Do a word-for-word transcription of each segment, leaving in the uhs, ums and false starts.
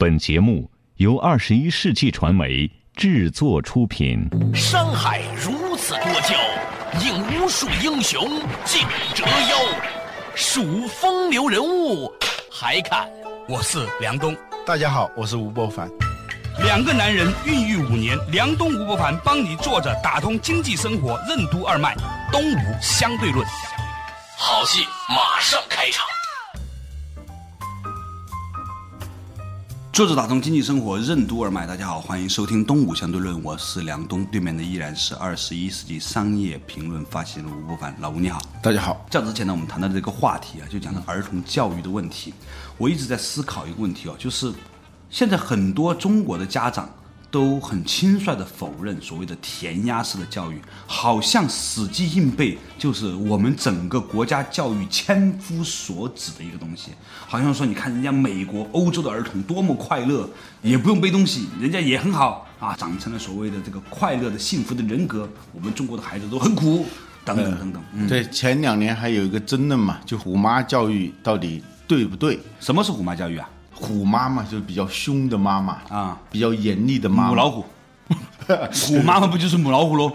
本节目由二十一世纪传媒制作出品。山海如此多娇，引无数英雄竞折腰。数风流人物还看，我是梁冬。大家好，我是吴伯凡。两个男人孕育五年，梁冬、吴伯凡帮你坐着打通经济生活任督二脉，东吴相对论。好戏马上开场。坐着打通经济生活任督二脉，大家好，欢迎收听东吴相对论，我是梁冬，对面的依然是二十一世纪商业评论发起人吴伯凡。老吴你好。大家好。较之前呢，我们谈到这个话题啊，就讲到儿童教育的问题。我一直在思考一个问题哦，就是现在很多中国的家长都很轻率地否认所谓的填鸭式的教育，好像死记硬背就是我们整个国家教育千夫所指的一个东西。好像说你看人家美国、欧洲的儿童多么快乐，也不用背东西，人家也很好啊，长成了所谓的这个快乐的、幸福的人格。我们中国的孩子都很苦，等等等等。嗯、对，前两年还有一个争论嘛，就虎妈教育到底对不对？什么是虎妈教育啊？虎妈妈就是比较凶的妈妈啊，比较严厉的妈妈，母老虎。虎妈妈不就是母老虎喽？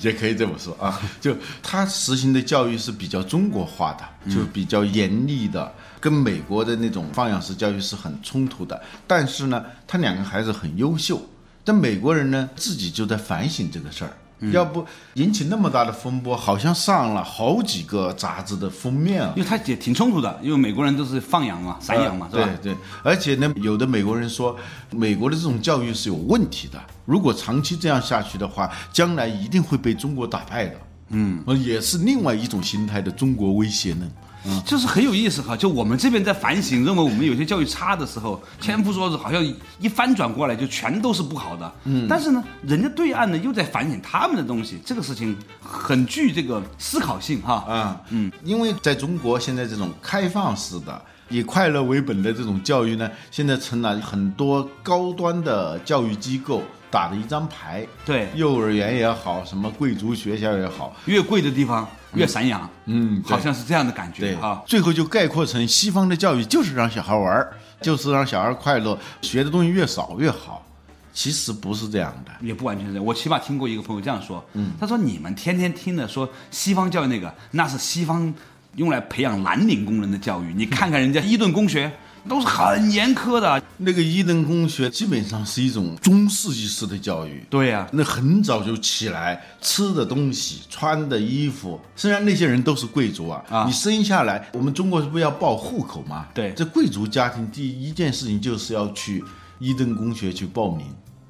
也可以这么说啊。就她实行的教育是比较中国化的，嗯、就比较严厉的，跟美国的那种放养式教育是很冲突的。但是呢，她两个孩子很优秀，但美国人呢自己就在反省这个事儿。要不引起那么大的风波，好像上了好几个杂志的封面啊。因为它也挺冲突的，因为美国人都是放养嘛、散养嘛，是吧？对对。而且呢，有的美国人说，美国的这种教育是有问题的，如果长期这样下去的话，将来一定会被中国打败的。嗯，也是另外一种形态的中国威胁呢。嗯、就是很有意思哈，就我们这边在反省，认为我们有些教育差的时候，千夫所指，好像一翻转过来就全都是不好的。嗯，但是呢，人家对岸呢又在反省他们的东西，这个事情很具这个思考性哈。啊，嗯，因为在中国现在这种开放式的、以快乐为本的这种教育呢，现在成了很多高端的教育机构打的一张牌。对，幼儿园也好，什么贵族学校也好，越贵的地方越散养。嗯，好像是这样的感觉啊。最后就概括成西方的教育就是让小孩玩，就是让小孩快乐，学的东西越少越好。其实不是这样的，也不完全是这样。我起码听过一个朋友这样说，嗯，他说你们天天听的说西方教育那个，那是西方用来培养蓝领工人的教育。你看看人家伊顿公学。都是很严苛的，那个伊顿公学基本上是一种中世纪式的教育。对呀、啊，那很早就起来，吃的东西、穿的衣服，虽然那些人都是贵族啊，啊你生下来，我们中国是不是要报户口吗？对，这贵族家庭第一件事情就是要去伊顿公学去报名，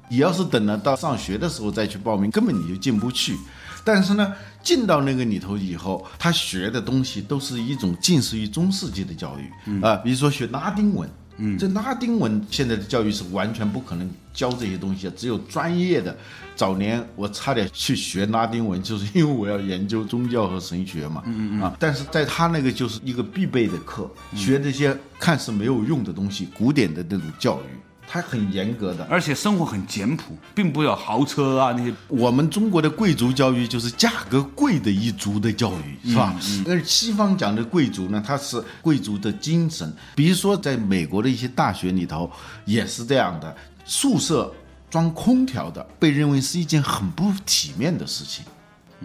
你要是等了到上学的时候再去报名，根本你就进不去。但是呢，进到那个里头以后，他学的东西都是一种近似于中世纪的教育啊、嗯呃，比如说学拉丁文，嗯，这拉丁文现在的教育是完全不可能教这些东西，只有专业的。早年我差点去学拉丁文，就是因为我要研究宗教和神学嘛，嗯嗯啊，但是在他那个就是一个必备的课，嗯、学这些看似没有用的东西，古典的那种教育。它很严格的，而且生活很简朴，并不有豪车啊那些。我们中国的贵族教育就是价格贵的一族的教育，是吧？嗯嗯、而西方讲的贵族呢，它是贵族的精神。比如说，在美国的一些大学里头也是这样的，宿舍装空调的，被认为是一件很不体面的事情。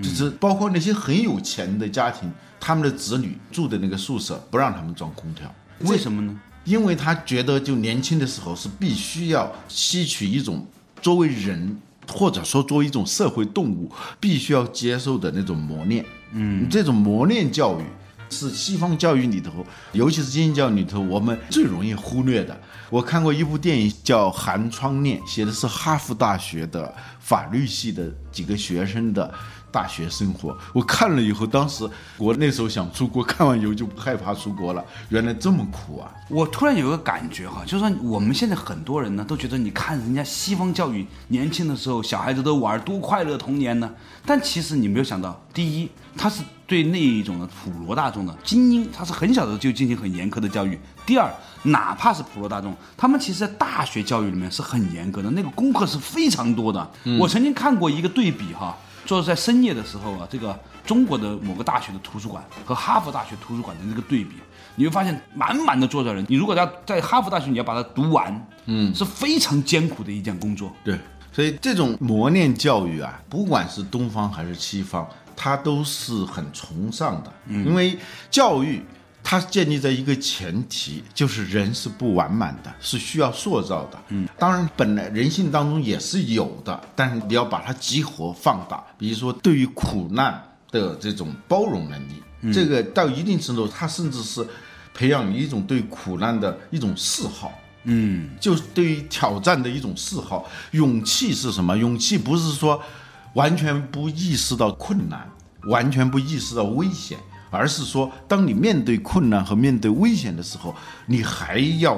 就是包括那些很有钱的家庭，他们的子女住的那个宿舍不让他们装空调，为什么呢？因为他觉得就年轻的时候是必须要吸取一种作为人或者说作为一种社会动物必须要接受的那种磨练。嗯，这种磨练教育是西方教育里头，尤其是基督教里头我们最容易忽略的。我看过一部电影叫《寒窗恋》，写的是哈佛大学的法律系的几个学生的大学生活。我看了以后，当时我那时候想出国，看完以后就害怕出国了。原来这么苦啊！我突然有个感觉哈，就是说我们现在很多人呢都觉得，你看人家西方教育，年轻的时候小孩子都玩多快乐童年呢。但其实你没有想到，第一，他是对那一种的普罗大众的精英，他是很小的就进行很严苛的教育。第二，哪怕是普罗大众，他们其实在大学教育里面是很严格的，那个功课是非常多的。嗯、我曾经看过一个对比哈，就是在深夜的时候啊，这个中国的某个大学的图书馆和哈佛大学图书馆的那个对比，你会发现满满的坐着人。你如果要在哈佛大学，你要把它读完，嗯，是非常艰苦的一件工作。对，所以这种磨练教育啊，不管是东方还是西方，它都是很崇尚的，嗯、因为教育。它建立在一个前提，就是人是不完满的，是需要塑造的。嗯，当然本来人性当中也是有的，但是你要把它激活放大。比如说对于苦难的这种包容能力，嗯、这个到一定程度，它甚至是培养你一种对苦难的一种嗜好。嗯，就是对于挑战的一种嗜好。勇气是什么？勇气不是说完全不意识到困难，完全不意识到危险。而是说，当你面对困难和面对危险的时候，你还要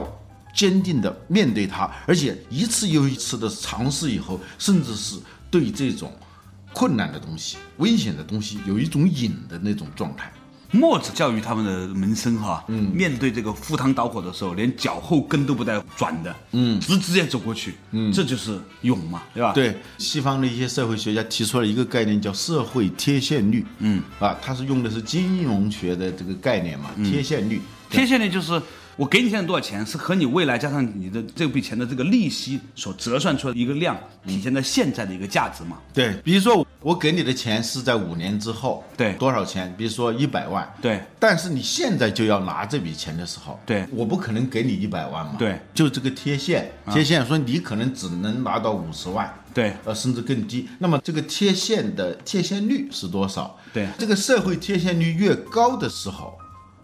坚定的面对它，而且一次又一次的尝试以后，甚至是对这种困难的东西、危险的东西有一种瘾的那种状态。墨子教育他们的门生哈，嗯、面对这个赴汤蹈火的时候，连脚后跟都不带转的，嗯，直直接走过去，嗯，这就是勇嘛，对吧？对，西方的一些社会学家提出了一个概念叫社会贴现率，嗯，啊，它是用的是金融学的这个概念嘛，嗯、贴现率，贴现率就是。我给你现在多少钱，是和你未来加上你的这笔钱的这个利息所折算出来的一个量，体现在现在的一个价值嘛？对，比如说我给你的钱是在五年之后，对，多少钱？比如说一百万，对。但是你现在就要拿这笔钱的时候，对，我不可能给你一百万嘛，对，就这个贴现，贴现说你可能只能拿到五十万。对，呃，甚至更低。那么这个贴现的贴现率是多少？对，这个社会贴现率越高的时候。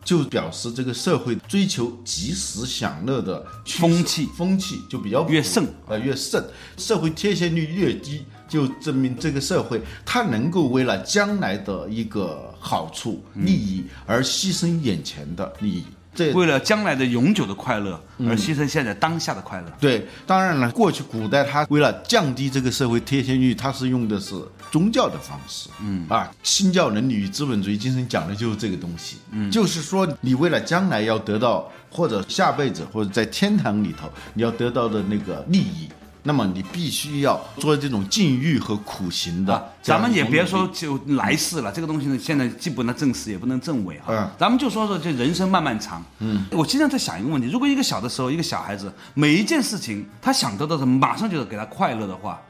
就表示这个社会追求及时享乐的风气，风气就比较越盛，呃，越盛。社会贴现率越低，就证明这个社会它能够为了将来的一个好处、嗯、利益而牺牲眼前的利益，这为了将来的永久的快乐而牺牲现在当下的快乐。嗯、对，当然了，过去古代它为了降低这个社会贴现率，它是用的是宗教的方式。嗯啊，新教伦理与资本主义精神讲的就是这个东西。嗯，就是说你为了将来要得到，或者下辈子或者在天堂里头你要得到的那个利益，那么你必须要做这种禁欲和苦行的、啊、咱们也别说就来世了，这个东西呢现在既不能证实也不能证伪啊、嗯、咱们就说说这人生漫漫长。嗯，我经常在想一个问题，如果一个小的时候一个小孩子每一件事情他想得到的马上就给他快乐的话，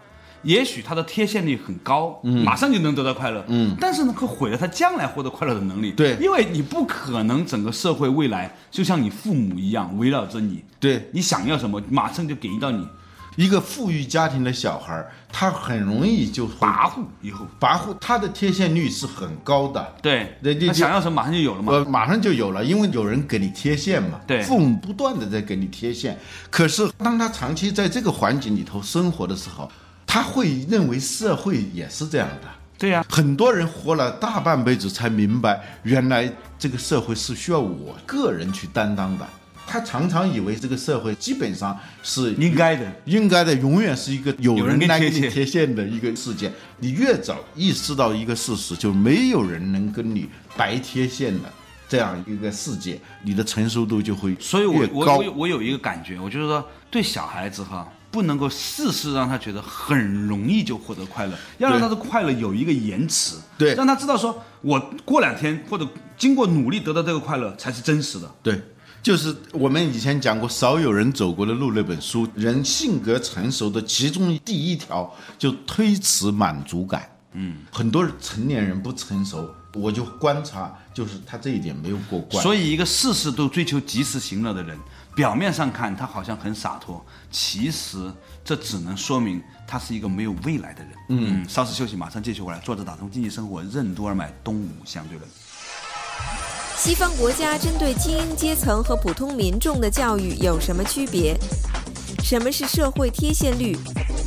也许他的贴现率很高、嗯、马上就能得到快乐，嗯，但是呢可毁了他将来获得快乐的能力。对，因为你不可能整个社会未来就像你父母一样围绕着你，对，你想要什么马上就给到你。一个富裕家庭的小孩，他很容易就跋扈，以后跋扈，他的贴现率是很高的。对，他想要什么马上就有了嘛、呃，马上就有了，因为有人给你贴现嘛。对，父母不断的在给你贴现，可是当他长期在这个环境里头生活的时候，他会认为社会也是这样的。对呀、啊，很多人活了大半辈子才明白，原来这个社会是需要我个人去担当的。他常常以为这个社会基本上是应该的，应该的永远是一个有人来给你贴现的一个世界。你越早意识到一个事实，就没有人能跟你白贴现的这样一个世界，你的成熟度就会越高。所以我我 我, 我有一个感觉，我就是说对小孩子哈，不能够事事让他觉得很容易就获得快乐，要让他的快乐有一个延迟，对，让他知道说我过两天或者经过努力得到这个快乐才是真实的。对。就是我们以前讲过《少有人走过的路》那本书，人性格成熟的其中第一条就推迟满足感。嗯，很多成年人不成熟，我就观察，就是他这一点没有过关。所以，一个事事都追求及时行乐的人，表面上看他好像很洒脱，其实这只能说明他是一个没有未来的人。嗯，嗯稍事休息，马上继续回来。作者打通经济生活，任督二脉，东吴相对论。西方国家针对精英阶层和普通民众的教育有什么区别？什么是社会贴现率？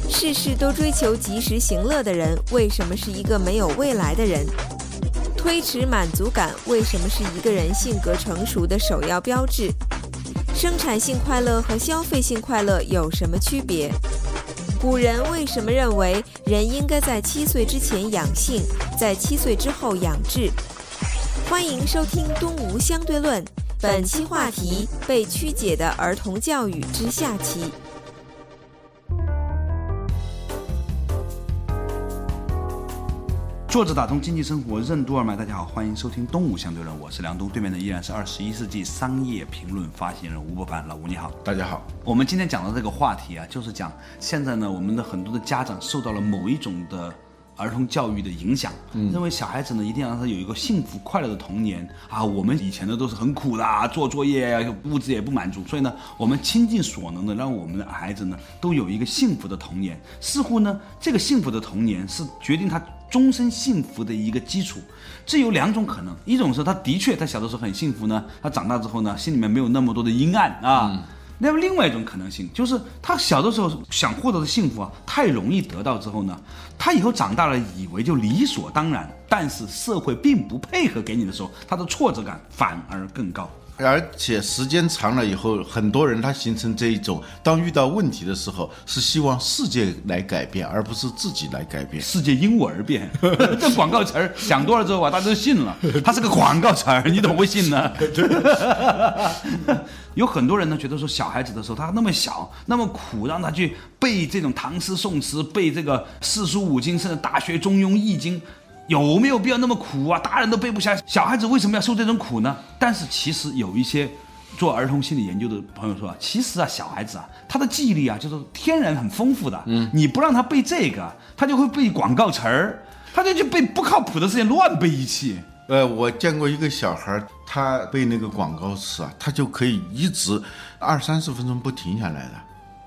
事事都追求及时行乐的人为什么是一个没有未来的人？推迟满足感为什么是一个人性格成熟的首要标志？生产性快乐和消费性快乐有什么区别？古人为什么认为人应该在七岁之前养性，在七岁之后养志？欢迎收听《东吴相对论》，本期话题：被曲解的儿童教育之下期。作者打通经济生活任督二脉，大家好，欢迎收听《东吴相对论》，我是梁东，对面的依然是二十一世纪商业评论发行人吴伯凡。老吴你好。大家好。我们今天讲的这个话题啊，就是讲现在呢，我们的很多的家长受到了某一种的儿童教育的影响，嗯、认为小孩子呢一定要让他有一个幸福快乐的童年啊！我们以前呢都是很苦的、啊，做作业物质也不满足，所以呢，我们倾尽所能的让我们的孩子呢都有一个幸福的童年。似乎呢，这个幸福的童年是决定他终身幸福的一个基础。这有两种可能，一种是他的确他小的时候很幸福呢，他长大之后呢心里面没有那么多的阴暗啊。嗯那么另外一种可能性就是他小的时候想获得的幸福啊太容易得到之后呢，他以后长大了以为就理所当然，但是社会并不配合给你的时候，他的挫折感反而更高。而且时间长了以后，很多人他形成这一种，当遇到问题的时候是希望世界来改变，而不是自己来改变。世界因我而变这广告词儿想多了之后啊，大家都信了，它是个广告词儿，你怎么会信呢？有很多人呢觉得说小孩子的时候他那么小那么苦，让他去背这种唐诗宋词，背这个四书五经，甚至大学中庸易经，有没有必要那么苦啊？大人都背不下，小孩子为什么要受这种苦呢？但是其实有一些做儿童心理研究的朋友说啊，其实啊，小孩子啊，他的记忆力啊，就是天然很丰富的。嗯，你不让他背这个，他就会背广告词儿，他就去背不靠谱的事情，乱背一气。呃，我见过一个小孩，他背那个广告词啊，他就可以一直二三十分钟不停下来的。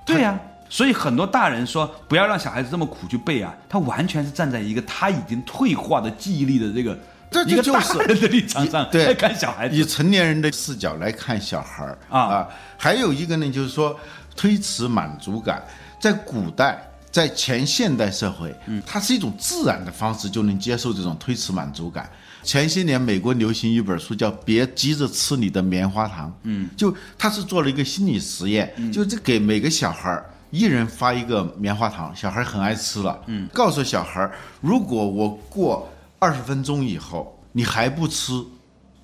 对呀、啊。所以很多大人说不要让小孩子这么苦去背啊，他完全是站在一个他已经退化的记忆力的这个这就、就是、一个大人的立场上来看小孩子，以成年人的视角来看小孩啊、呃。还有一个呢，就是说推迟满足感，在古代，在前现代社会，嗯，它是一种自然的方式就能接受这种推迟满足感。前些年美国流行一本书叫《别急着吃你的棉花糖》，嗯，就他是做了一个心理实验，嗯、就是给每个小孩一人发一个棉花糖，小孩很爱吃了。嗯，告诉小孩，如果我过二十分钟以后你还不吃，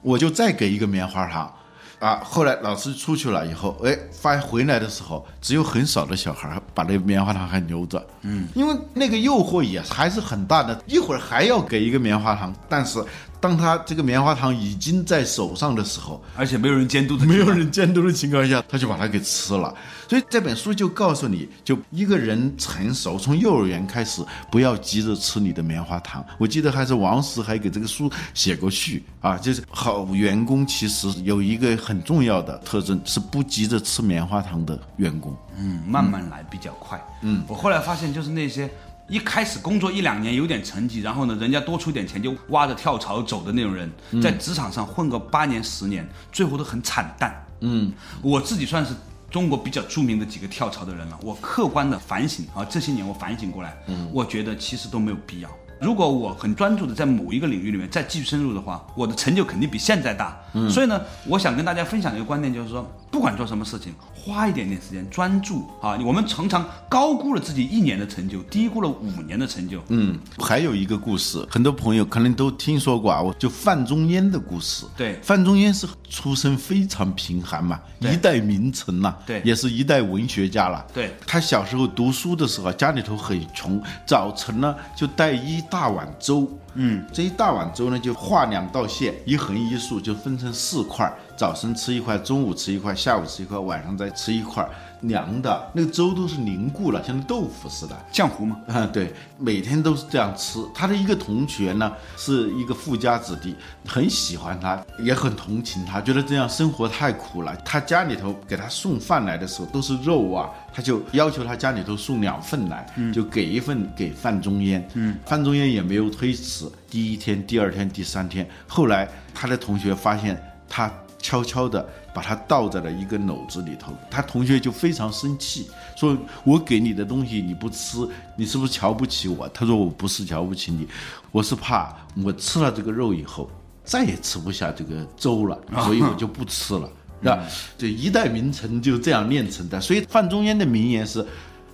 我就再给一个棉花糖。啊，后来老师出去了以后，哎，发现回来的时候，只有很少的小孩把那棉花糖还留着。嗯，因为那个诱惑也还是很大的，一会儿还要给一个棉花糖，但是当他这个棉花糖已经在手上的时候，而且没有人监督的，没有人监督的情况下，他就把它给吃了。所以这本书就告诉你，就一个人成熟，从幼儿园开始，不要急着吃你的棉花糖。我记得还是王石还给这个书写过序啊，就是好员工其实有一个很重要的特征，是不急着吃棉花糖的员工。嗯，慢慢来比较快。嗯，我后来发现就是那些。一开始工作一两年有点成绩，然后呢人家多出点钱就挖着跳槽走的那种人、嗯、在职场上混个八年十年最后都很惨淡。嗯，我自己算是中国比较著名的几个跳槽的人了，我客观的反省啊，这些年我反省过来、嗯、我觉得其实都没有必要。如果我很专注的在某一个领域里面再继续深入的话，我的成就肯定比现在大、嗯、所以呢我想跟大家分享一个观念，就是说不管做什么事情花一点点时间专注啊！我们常常高估了自己一年的成就，低估了五年的成就。嗯，还有一个故事，很多朋友可能都听说过啊，我就范仲淹的故事。对，范仲淹是出身非常贫寒嘛，一代名臣呐、啊，对，也是一代文学家了。对，他小时候读书的时候，家里头很穷，早晨呢就带一大碗粥。嗯，这一大碗粥呢，就画两道线，一横一竖，就分成四块。早晨吃一块，中午吃一块，下午吃一块，晚上再吃一块。凉的，那个粥都是凝固了，像豆腐似的。浆糊嘛。啊、嗯，对，每天都是这样吃。他的一个同学呢，是一个富家子弟，很喜欢他，也很同情他，觉得这样生活太苦了。他家里头给他送饭来的时候都是肉啊，他就要求他家里头送两份来，嗯、就给一份给范仲淹。嗯，范仲淹也没有推辞。第一天、第二天、第三天，后来他的同学发现他悄悄地把它倒在了一个篓子里头，他同学就非常生气，说我给你的东西你不吃，你是不是瞧不起我？他说我不是瞧不起你，我是怕我吃了这个肉以后再也吃不下这个粥了，所以我就不吃了。是吧？这一代名臣就这样练成的。所以范仲淹的名言是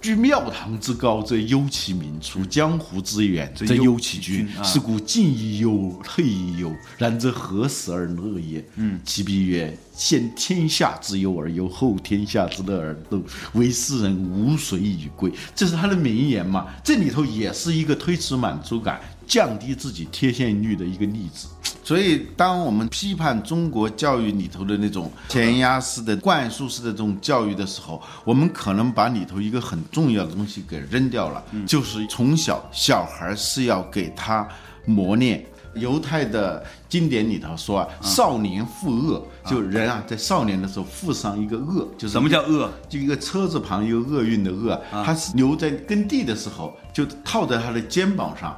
据庙堂之高，则忧其民；处江湖之远，则忧其君。是故进亦忧，退亦忧。然则何时而乐也？嗯，其必曰：先天下之忧而忧，后天下之乐而乐。唯是人无谁与归。这是他的名言嘛？这里头也是一个推迟满足感、降低自己贴现率的一个例子。所以当我们批判中国教育里头的那种填鸭式的灌输式的这种教育的时候，我们可能把里头一个很重要的东西给扔掉了，嗯，就是从小小孩是要给他磨练。犹太的经典里头说啊，嗯，少年负恶，就人啊，在少年的时候负上一个恶，就是什么叫恶？就一个车字旁一个厄运的恶，它，嗯，是留在耕地的时候就套在他的肩膀上。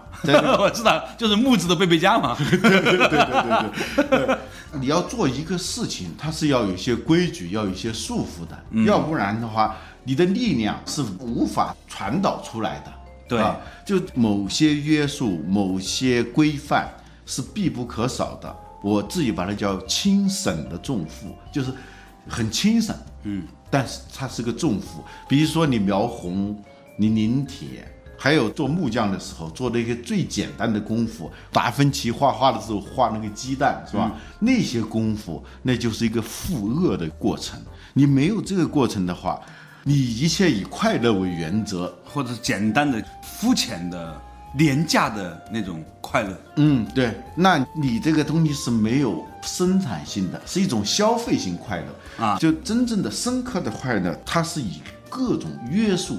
我知道，就是木质的贝贝家嘛。对对对对 对, 对, 对，你要做一个事情，它是要有一些规矩，要有一些束缚的，嗯，要不然的话，你的力量是无法传导出来的。对，啊，就某些约束、某些规范是必不可少的。我自己把它叫轻省的重负，就是很轻省，嗯，但是它是个重负。比如说你描红，你临帖。还有做木匠的时候做的一个最简单的功夫，达芬奇画画的时候画那个鸡蛋，是吧，嗯，那些功夫那就是一个负恶的过程。你没有这个过程的话，你一切以快乐为原则，或者简单的肤浅的廉价的那种快乐，嗯，对，那你这个东西是没有生产性的，是一种消费性快乐啊。就真正的深刻的快乐，它是以各种约束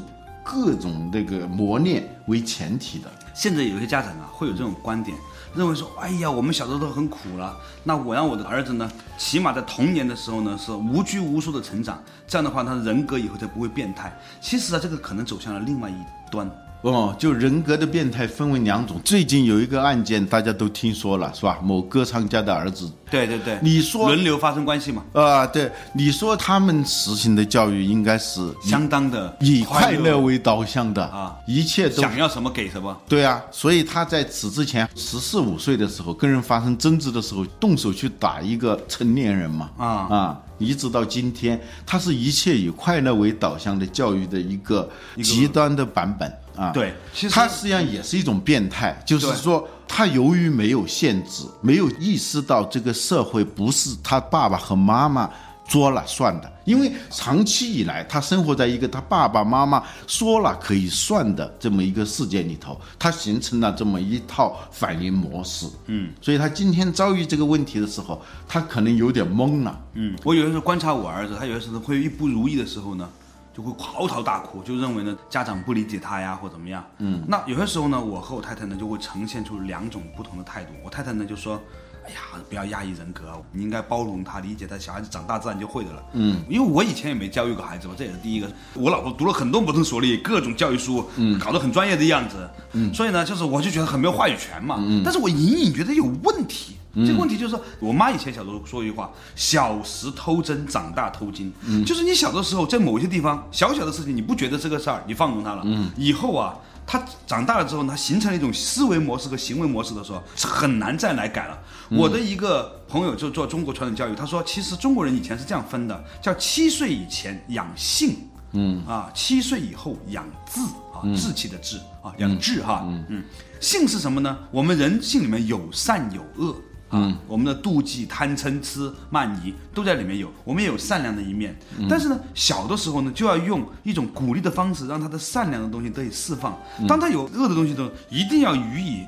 各种那个磨练为前提的。现在有些家长啊，会有这种观点，认为说，哎呀，我们小时候都很苦了，那我让我的儿子呢，起码在童年的时候呢，是无拘无束的成长，这样的话，他的人格以后才不会变态。其实啊，这个可能走向了另外一端。哦，就人格的变态分为两种。最近有一个案件，大家都听说了，是吧？某歌唱家的儿子。对对对，你说轮流发生关系嘛？啊，呃，对，你说他们实行的教育应该是相当的以快乐为导向的啊，一切都想要什么给什么。对啊，所以他在此之前十四五岁的时候跟人发生争执的时候，动手去打一个成年人嘛。啊啊。一直到今天，它是一切以快乐为导向的教育的一个极端的版本啊。对，其实它实际上也是一种变态，就是说他由于没有限制，没有意识到这个社会不是他爸爸和妈妈做了算的，因为长期以来他生活在一个他爸爸妈妈说了可以算的这么一个世界里头，他形成了这么一套反应模式。嗯，所以他今天遭遇这个问题的时候，他可能有点懵了。嗯，我有的时候观察我儿子，他有的时候会一不如意的时候呢，就会嚎啕大哭，就认为呢家长不理解他呀或怎么样。嗯，那有些时候呢，我和我太太呢就会呈现出两种不同的态度。我太太呢就说，哎呀，不要压抑人格，你应该包容他，理解他，小孩子长大自然就会的了。嗯，因为我以前也没教育过孩子嘛，这也是第一个。我老婆读了很多蒙特梭利各种教育书，嗯，搞得很专业的样子，嗯，所以呢，就是我就觉得很没有话语权嘛。嗯，但是我隐隐觉得有问题。嗯，这个问题就是说，我妈以前小时候说一句话：“小时偷针，长大偷金。”嗯，就是你小的时候在某些地方小小的事情，你不觉得这个事儿，你放纵他了。嗯，以后啊。他长大了之后呢，他形成了一种思维模式和行为模式的时候，是很难再来改了。嗯，我的一个朋友就做中国传统教育，他说，其实中国人以前是这样分的，叫七岁以前养性，嗯啊，七岁以后养志啊，嗯，志气的志啊，养志哈，嗯嗯，性是什么呢？我们人性里面有善有恶。嗯，我们的妒忌、贪嗔痴慢疑都在里面有，我们也有善良的一面。嗯，但是呢，小的时候呢，就要用一种鼓励的方式，让他的善良的东西得以释放。嗯，当他有恶的东西的时候，一定要予以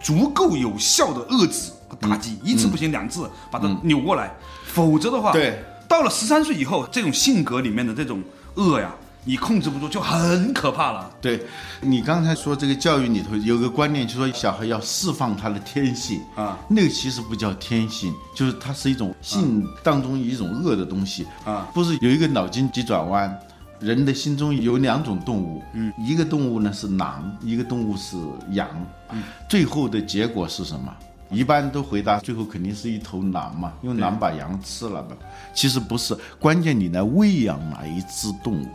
足够有效的遏制和打击，嗯，一次不行，嗯，两次把它扭过来，嗯，否则的话，对，到了十三岁以后，这种性格里面的这种恶呀，你控制不住就很可怕了。对，你刚才说这个教育里头有个观念，就是说小孩要释放他的天性啊，那个其实不叫天性，就是它是一种性当中一种恶的东西啊。不是有一个脑筋急转弯，人的心中有两种动物，嗯，一个动物呢是狼，一个动物是羊，嗯，最后的结果是什么？一般都回答最后肯定是一头狼嘛，因为狼把羊吃了嘛。其实不是，关键你来喂养哪一只动物。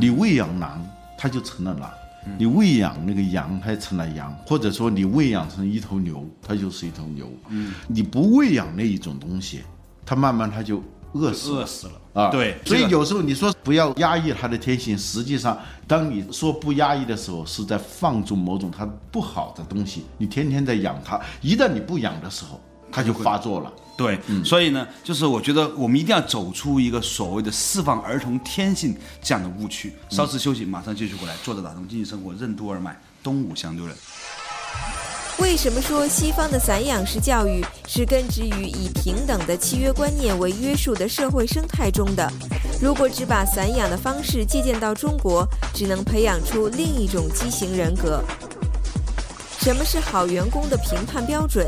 你喂养狼，它就成了狼；你喂养那个羊，它成了羊；或者说你喂养成一头牛，它就是一头牛。嗯，你不喂养那一种东西，它慢慢它就饿死了，饿死了啊！对，所以有时候你说不要压抑他的天性，实际上当你说不压抑的时候，是在放纵某种他不好的东西。你天天在养他，一旦你不养的时候，他就发作了。对，嗯、所以呢，就是我觉得我们一定要走出一个所谓的释放儿童天性这样的误区。稍事休息，马上继续回来。坐着打通经济生活，任督二脉，东吴相对论。为什么说西方的散养式教育是根植于以平等的契约观念为约束的社会生态中的？如果只把散养的方式借鉴到中国，只能培养出另一种畸形人格。什么是好员工的评判标准？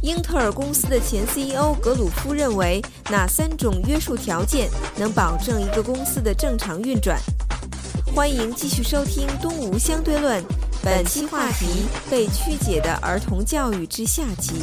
英特尔公司的前 C E O 格鲁夫认为，哪三种约束条件能保证一个公司的正常运转？欢迎继续收听《东吴相对论》。本期话题：被曲解的儿童教育之下集。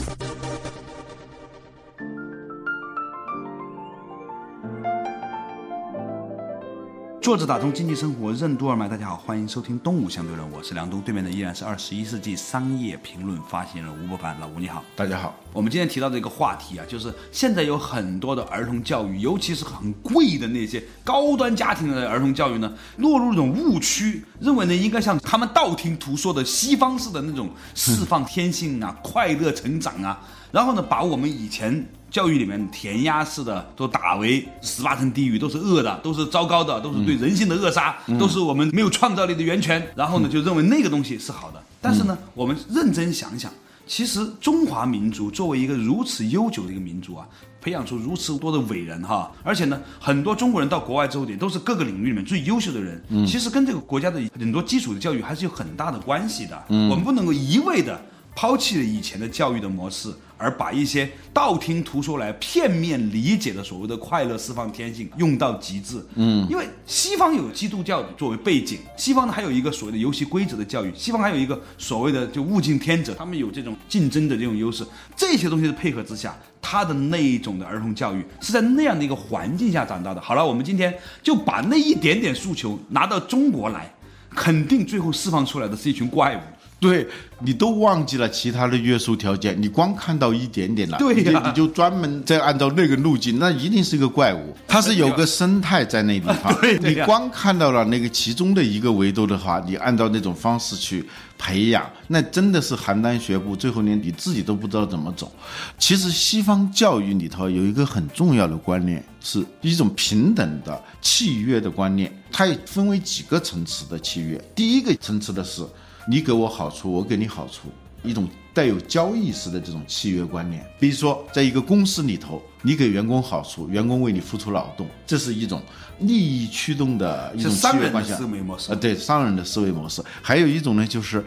作者打通经济生活，任督二脉。大家好，欢迎收听《东吴相对论》，我是梁东，对面的依然是二十一世纪商业评论发行人吴伯凡。老吴你好。大家好。我们今天提到的一个话题啊，就是现在有很多的儿童教育，尤其是很贵的那些高端家庭的儿童教育呢，落入一种误区，认为呢应该像他们道听途说的西方式的那种释放天性啊、嗯、快乐成长啊，然后呢把我们以前教育里面填鸭式的都打为十八层地狱，都是恶的，都是糟糕的，都是对人性的扼杀、嗯、都是我们没有创造力的源泉，然后呢就认为那个东西是好的。但是呢、嗯、我们认真想想，其实中华民族作为一个如此悠久的一个民族啊，培养出如此多的伟人哈，而且呢，很多中国人到国外之后也都是各个领域里面最优秀的人。嗯、其实跟这个国家的很多基础的教育还是有很大的关系的。嗯、我们不能够一味的抛弃了以前的教育的模式，而把一些道听途说来片面理解的所谓的快乐释放天性用到极致。嗯，因为西方有基督教作为背景，西方呢还有一个所谓的游戏规则的教育，西方还有一个所谓的就物竞天择，他们有这种竞争的这种优势，这些东西的配合之下，他的那一种的儿童教育是在那样的一个环境下长大的。好了，我们今天就把那一点点诉求拿到中国来，肯定最后释放出来的是一群怪物。对，你都忘记了其他的约束条件，你光看到一点点了，对呀、啊，你就专门在按照那个路径，那一定是一个怪物，它是有个生态在那地方。对、啊，你光看到了那个其中的一个维度的话，你按照那种方式去培养，那真的是邯郸学步，最后连你自己都不知道怎么走。其实西方教育里头有一个很重要的观念，是一种平等的契约的观念，它也分为几个层次的契约。第一个层次的是你给我好处，我给你好处，一种带有交易式的这种契约观念。比如说在一个公司里头，你给员工好处，员工为你付出劳动，这是一种利益驱动的一种契约关系，是商人的思维模式、呃、对，商人的思维模式。还有一种呢，就是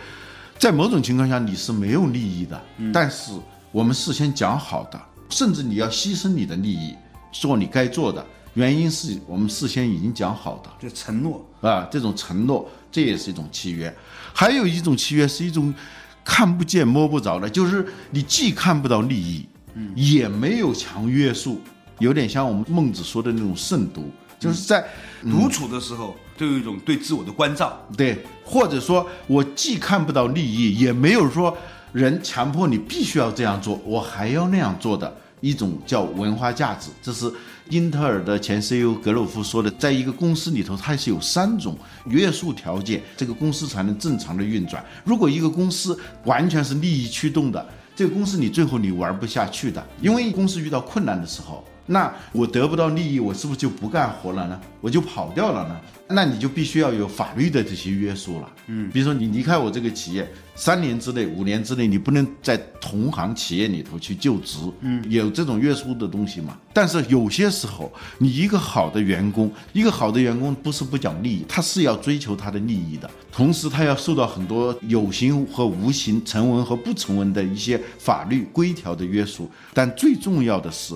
在某种情况下你是没有利益的、嗯、但是我们事先讲好的，甚至你要牺牲你的利益做你该做的，原因是我们事先已经讲好的，这承诺啊，这种承诺，这也是一种契约。还有一种契约是一种看不见摸不着的，就是你既看不到利益、嗯、也没有强约束，有点像我们孟子说的那种慎独，就是在、嗯、独处的时候都有一种对自我的关照。对，或者说我既看不到利益，也没有说人强迫你必须要这样做，我还要那样做的一种叫文化价值。这是英特尔的前 C E O 格鲁夫说的，在一个公司里头，它是有三种约束条件，这个公司才能正常的运转。如果一个公司完全是利益驱动的，这个公司你最后你玩不下去的，因为公司遇到困难的时候，那我得不到利益，我是不是就不干活了呢？我就跑掉了呢？那你就必须要有法律的这些约束了。嗯，比如说你离开我这个企业三年之内、五年之内，你不能在同行企业里头去就职。嗯，有这种约束的东西嘛。但是有些时候，你一个好的员工，一个好的员工不是不讲利益，他是要追求他的利益的，同时他要受到很多有形和无形、成文和不成文的一些法律规条的约束。但最重要的是，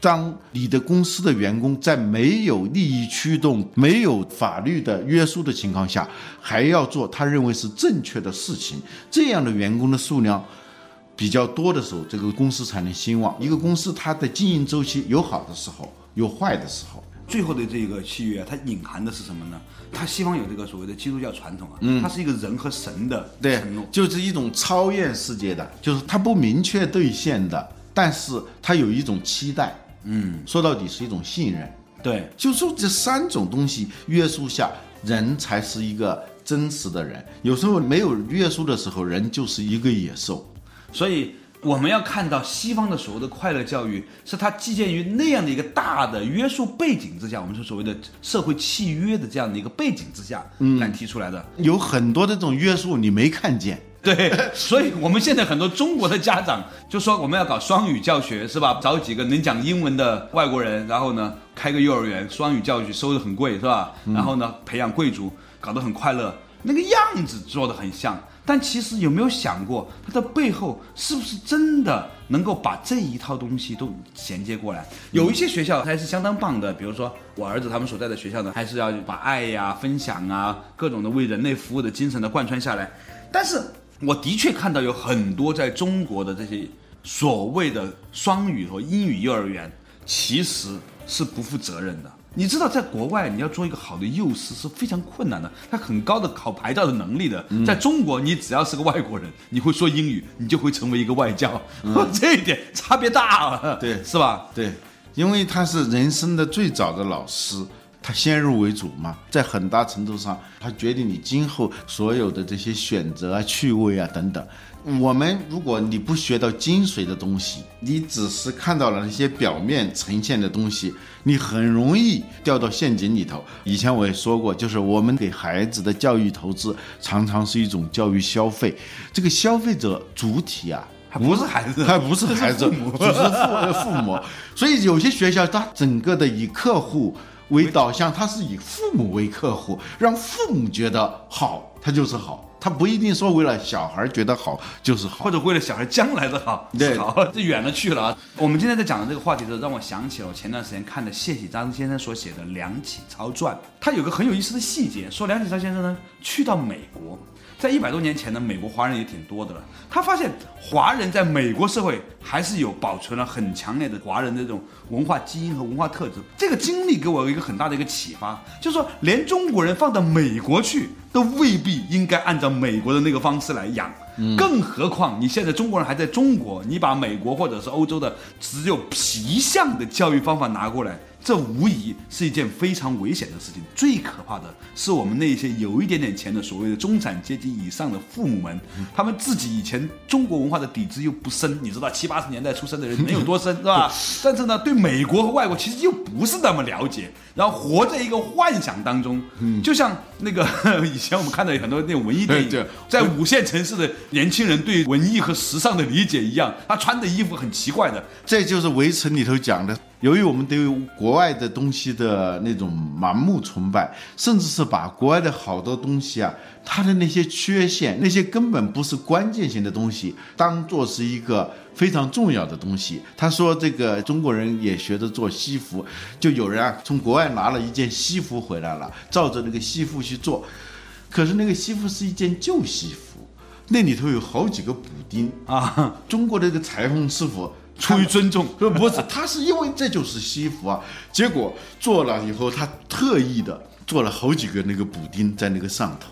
当你的公司的员工在没有利益驱动、没有法律的约束的情况下，还要做他认为是正确的事情，这样的员工的数量比较多的时候，这个公司才能兴旺。一个公司它的经营周期有好的时候，有坏的时候。最后的这个契约、啊、它隐含的是什么呢？它西方有这个所谓的基督教传统啊，嗯、它是一个人和神的承诺，对，就是一种超越世界的，就是它不明确兑现的，但是它有一种期待。嗯，说到底是一种信任。对，就是这三种东西约束下，人才是一个真实的人。有时候没有约束的时候，人就是一个野兽。所以我们要看到西方的所谓的快乐教育，是它基建于那样的一个大的约束背景之下，我们说所谓的社会契约的这样的一个背景之下来提出来的。嗯，有很多的这种约束你没看见。对，所以我们现在很多中国的家长就说我们要搞双语教学，是吧？找几个能讲英文的外国人，然后呢开个幼儿园，双语教育收得很贵，是吧？然后呢培养贵族，搞得很快乐，那个样子做得很像。但其实有没有想过，它的背后是不是真的能够把这一套东西都衔接过来？有一些学校还是相当棒的，比如说我儿子他们所在的学校呢，还是要把爱呀、啊、分享啊、各种的为人类服务的精神的贯穿下来。但是我的确看到有很多在中国的这些所谓的双语和英语幼儿园，其实是不负责任的。你知道在国外你要做一个好的幼师是非常困难的，他很高的考牌照的能力的。嗯，在中国你只要是个外国人，你会说英语，你就会成为一个外教。嗯，这一点差别大了。对，是吧？对，因为他是人生的最早的老师，他先入为主嘛，在很大程度上他决定你今后所有的这些选择啊、趣味啊等等。我们如果你不学到精髓的东西，你只是看到了那些表面呈现的东西，你很容易掉到陷阱里头。以前我也说过，就是我们给孩子的教育投资常常是一种教育消费，这个消费者主体啊还不是孩子，还不是孩子，是父母，只是父母。所以有些学校它整个的以客户为导向，他是以父母为客户，让父母觉得好他就是好，他不一定说为了小孩觉得好就是好，或者为了小孩将来的好。对，这远了去了。我们今天在讲的这个话题的时候，让我想起了我前段时间看的谢启章先生所写的《梁启超传》。他有个很有意思的细节，说梁启超先生呢去到美国，在一百多年前呢，美国华人也挺多的了。他发现华人在美国社会还是有保存了很强烈的华人的这种文化基因和文化特质。这个经历给我一个很大的一个启发，就是说连中国人放到美国去都未必应该按照美国的那个方式来养。嗯，更何况你现在中国人还在中国，你把美国或者是欧洲的只有皮相的教育方法拿过来，这无疑是一件非常危险的事情。最可怕的是我们那些有一点点钱的所谓的中产阶级以上的父母们，他们自己以前中国文化的底子又不深，你知道七八十年代出生的人没有多深，是吧？但是呢对美国和外国其实又不是那么了解，然后活在一个幻想当中。嗯，就像那个以前我们看到有很多那种文艺电影，在五线城市的年轻人对文艺和时尚的理解一样，他穿的衣服很奇怪的。这就是《围城》里头讲的，由于我们对国外的东西的那种盲目崇拜，甚至是把国外的好多东西啊，它的那些缺陷，那些根本不是关键性的东西，当作是一个非常重要的东西。他说这个中国人也学着做西服，就有人啊从国外拿了一件西服回来了，照着那个西服去做，可是那个西服是一件旧西服，那里头有好几个补丁啊。中国的这个裁缝师傅出于尊重，不是，他是因为这就是西服啊。结果做了以后，他特意的做了好几个那个补丁在那个上头。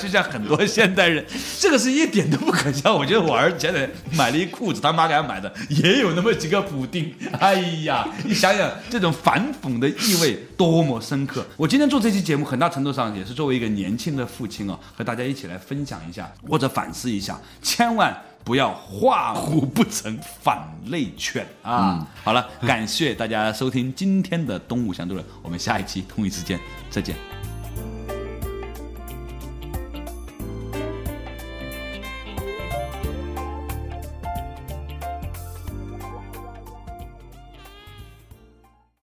就像很多现代人，这个是一点都不可笑。我觉得我儿子前两天买了一裤子，他妈给他买的，也有那么几个补丁。哎呀，你想想这种反讽的意味多么深刻！我今天做这期节目，很大程度上也是作为一个年轻的父亲啊，和大家一起来分享一下，或者反思一下，千万不要画虎不成反类犬啊！嗯，好了，感谢大家收听今天的东吴相对论，我们下一期同一时间再见。